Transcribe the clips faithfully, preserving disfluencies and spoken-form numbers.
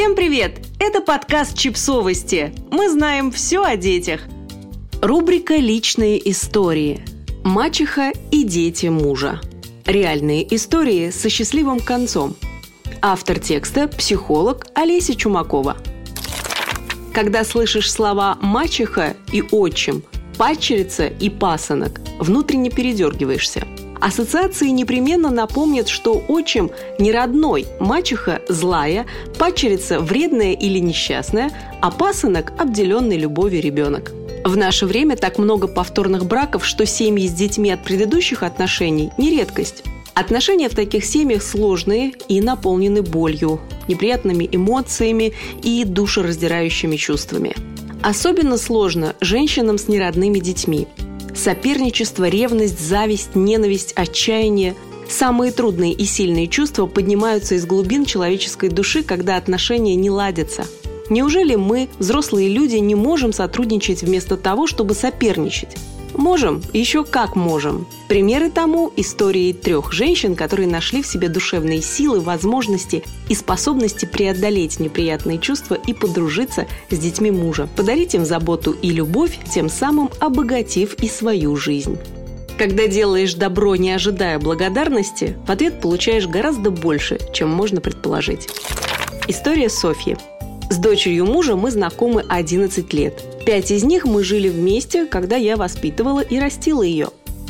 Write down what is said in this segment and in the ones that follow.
Всем привет! Это подкаст «Чипсовости». Мы знаем все о детях. Рубрика «Личные истории». Мачеха и дети мужа. Реальные истории со счастливым концом. Автор текста – психолог Олеся Чумакова. Когда слышишь слова «мачеха» и «отчим», «падчерица» и «пасынок», внутренне передергиваешься. Ассоциации непременно напомнят, что отчим не родной, мачеха – злая, падчерица – вредная или несчастная, а пасынок – обделенный любовью ребенок. В наше время так много повторных браков, что семьи с детьми от предыдущих отношений – не редкость. Отношения в таких семьях сложные и наполнены болью, неприятными эмоциями и душераздирающими чувствами. Особенно сложно женщинам с неродными детьми. Соперничество, ревность, зависть, ненависть, отчаяние – самые трудные и сильные чувства поднимаются из глубин человеческой души, когда отношения не ладятся. Неужели мы, взрослые люди, не можем сотрудничать вместо того, чтобы соперничать? Можем, еще как можем. Примеры тому – истории трех женщин, которые нашли в себе душевные силы, возможности и способности преодолеть неприятные чувства и подружиться с детьми мужа, подарить им заботу и любовь, тем самым обогатив и свою жизнь. Когда делаешь добро, не ожидая благодарности, в ответ получаешь гораздо больше, чем можно предположить. История Софьи. С дочерью мужа мы знакомы одиннадцать лет. Пять из них мы жили вместе, когда я воспитывала и растила ее.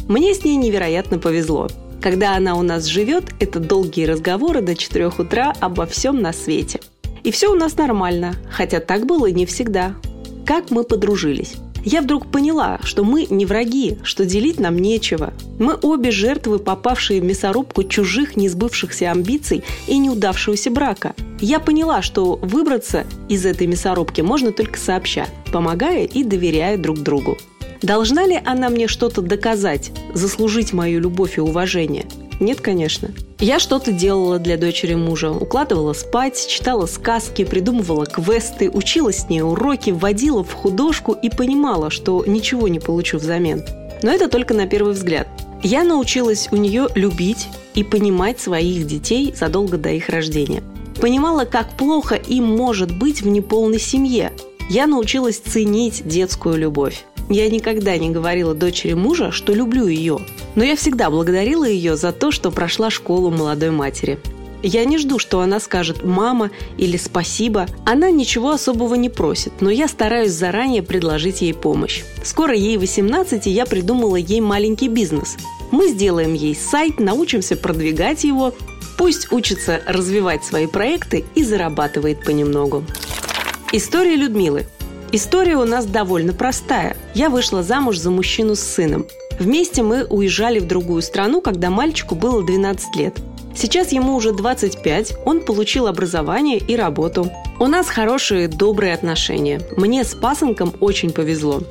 Мне с ней невероятно повезло. Когда она у нас живет, это долгие разговоры до четырёх утра обо всем на свете. И все у нас нормально, хотя так было не всегда. Как мы подружились. Я вдруг поняла, что мы не враги, что делить нам нечего. Мы обе жертвы, попавшие в мясорубку чужих несбывшихся амбиций и неудавшегося брака. Я поняла, что выбраться из этой мясорубки можно только сообща, помогая и доверяя друг другу. Должна ли она мне что-то доказать, заслужить мою любовь и уважение? Нет, конечно. Я что-то делала для дочери мужа. Укладывала спать, читала сказки, придумывала квесты, учила с ней уроки, водила в художку и понимала, что ничего не получу взамен. Но это только на первый взгляд. Я научилась у нее любить и понимать своих детей задолго до их рождения. Понимала, как плохо им может быть в неполной семье. Я научилась ценить детскую любовь. Я никогда не говорила дочери мужа, что люблю ее, но я всегда благодарила ее за то, что прошла школу молодой матери. Я не жду, что она скажет «мама» или «спасибо». Она ничего особого не просит, но я стараюсь заранее предложить ей помощь. Скоро ей восемнадцать, и я придумала ей маленький бизнес. Мы сделаем ей сайт, научимся продвигать его. Пусть учится развивать свои проекты и зарабатывает понемногу. История Людмилы. История у нас довольно простая. Я вышла замуж за мужчину с сыном. Вместе мы уезжали в другую страну, когда мальчику было двенадцать лет. Сейчас ему уже двадцать пять, он получил образование и работу. У нас хорошие, добрые отношения. Мне с пасынком очень повезло.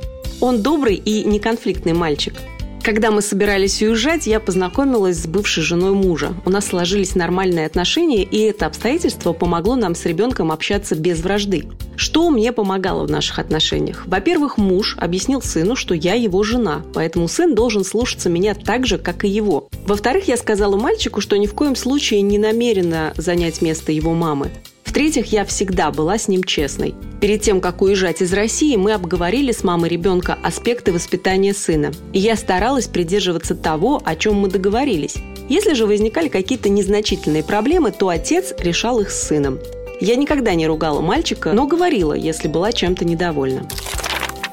Он добрый и неконфликтный мальчик. Когда мы собирались уезжать, я познакомилась с бывшей женой мужа. У нас сложились нормальные отношения, и это обстоятельство помогло нам с ребенком общаться без вражды. Что мне помогало в наших отношениях? Во-первых, муж объяснил сыну, что я его жена, поэтому сын должен слушаться меня так же, как и его. Во-вторых, я сказала мальчику, что ни в коем случае не намерена занять место его мамы. В-третьих, я всегда была с ним честной. Перед тем, как уезжать из России, мы обговорили с мамой ребенка аспекты воспитания сына. И я старалась придерживаться того, о чем мы договорились. Если же возникали какие-то незначительные проблемы, то отец решал их с сыном. Я никогда не ругала мальчика, но говорила, если была чем-то недовольна.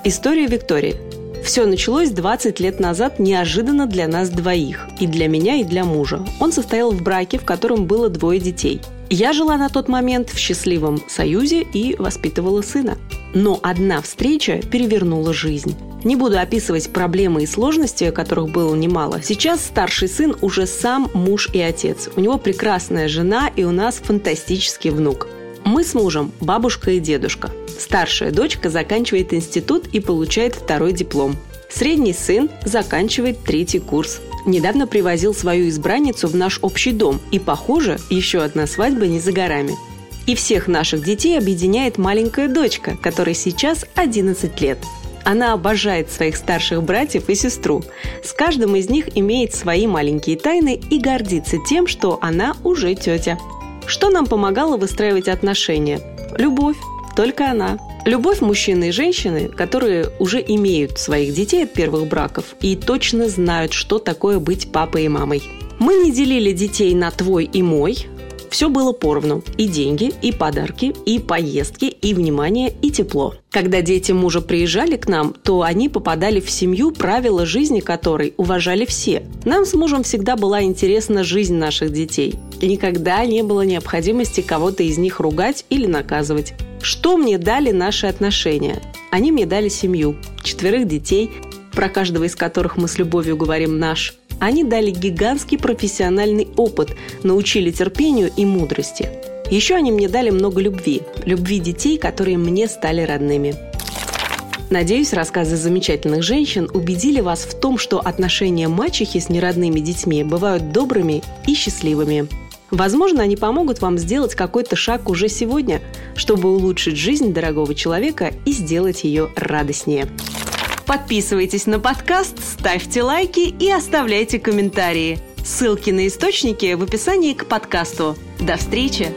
История Виктории. Все началось двадцать лет назад неожиданно для нас двоих. И для меня, и для мужа. Он состоял в браке, в котором было двое детей. Я жила на тот момент в счастливом союзе и воспитывала сына. Но одна встреча перевернула жизнь. Не буду описывать проблемы и сложности, которых было немало. Сейчас старший сын уже сам муж и отец. У него прекрасная жена, и у нас фантастический внук. Мы с мужем – бабушка и дедушка. Старшая дочка заканчивает институт и получает второй диплом. Средний сын заканчивает третий курс. Недавно привозил свою избранницу в наш общий дом, и, похоже, еще одна свадьба не за горами. И всех наших детей объединяет маленькая дочка, которой сейчас одиннадцать лет. Она обожает своих старших братьев и сестру. С каждым из них имеет свои маленькие тайны и гордится тем, что она уже тетя. Что нам помогало выстраивать отношения? любовь. Только она. Любовь мужчины и женщины, которые уже имеют своих детей от первых браков и точно знают, что такое быть папой и мамой. Мы не делили детей на твой и мой. Все было поровну. И деньги, и подарки, и поездки, и внимание, и тепло. Когда дети мужа приезжали к нам, то они попадали в семью, правила жизни которой уважали все. Нам с мужем всегда была интересна жизнь наших детей. Никогда не было необходимости кого-то из них ругать или наказывать. Что мне дали наши отношения? Они мне дали семью, четверых детей, про каждого из которых мы с любовью говорим «наш». Они дали гигантский профессиональный опыт, научили терпению и мудрости. Еще они мне дали много любви, любви детей, которые мне стали родными. Надеюсь, рассказы замечательных женщин убедили вас в том, что отношения мачехи с неродными детьми бывают добрыми и счастливыми. Возможно, они помогут вам сделать какой-то шаг уже сегодня, чтобы улучшить жизнь дорогого человека и сделать ее радостнее. Подписывайтесь на подкаст, ставьте лайки и оставляйте комментарии. Ссылки на источники в описании к подкасту. До встречи!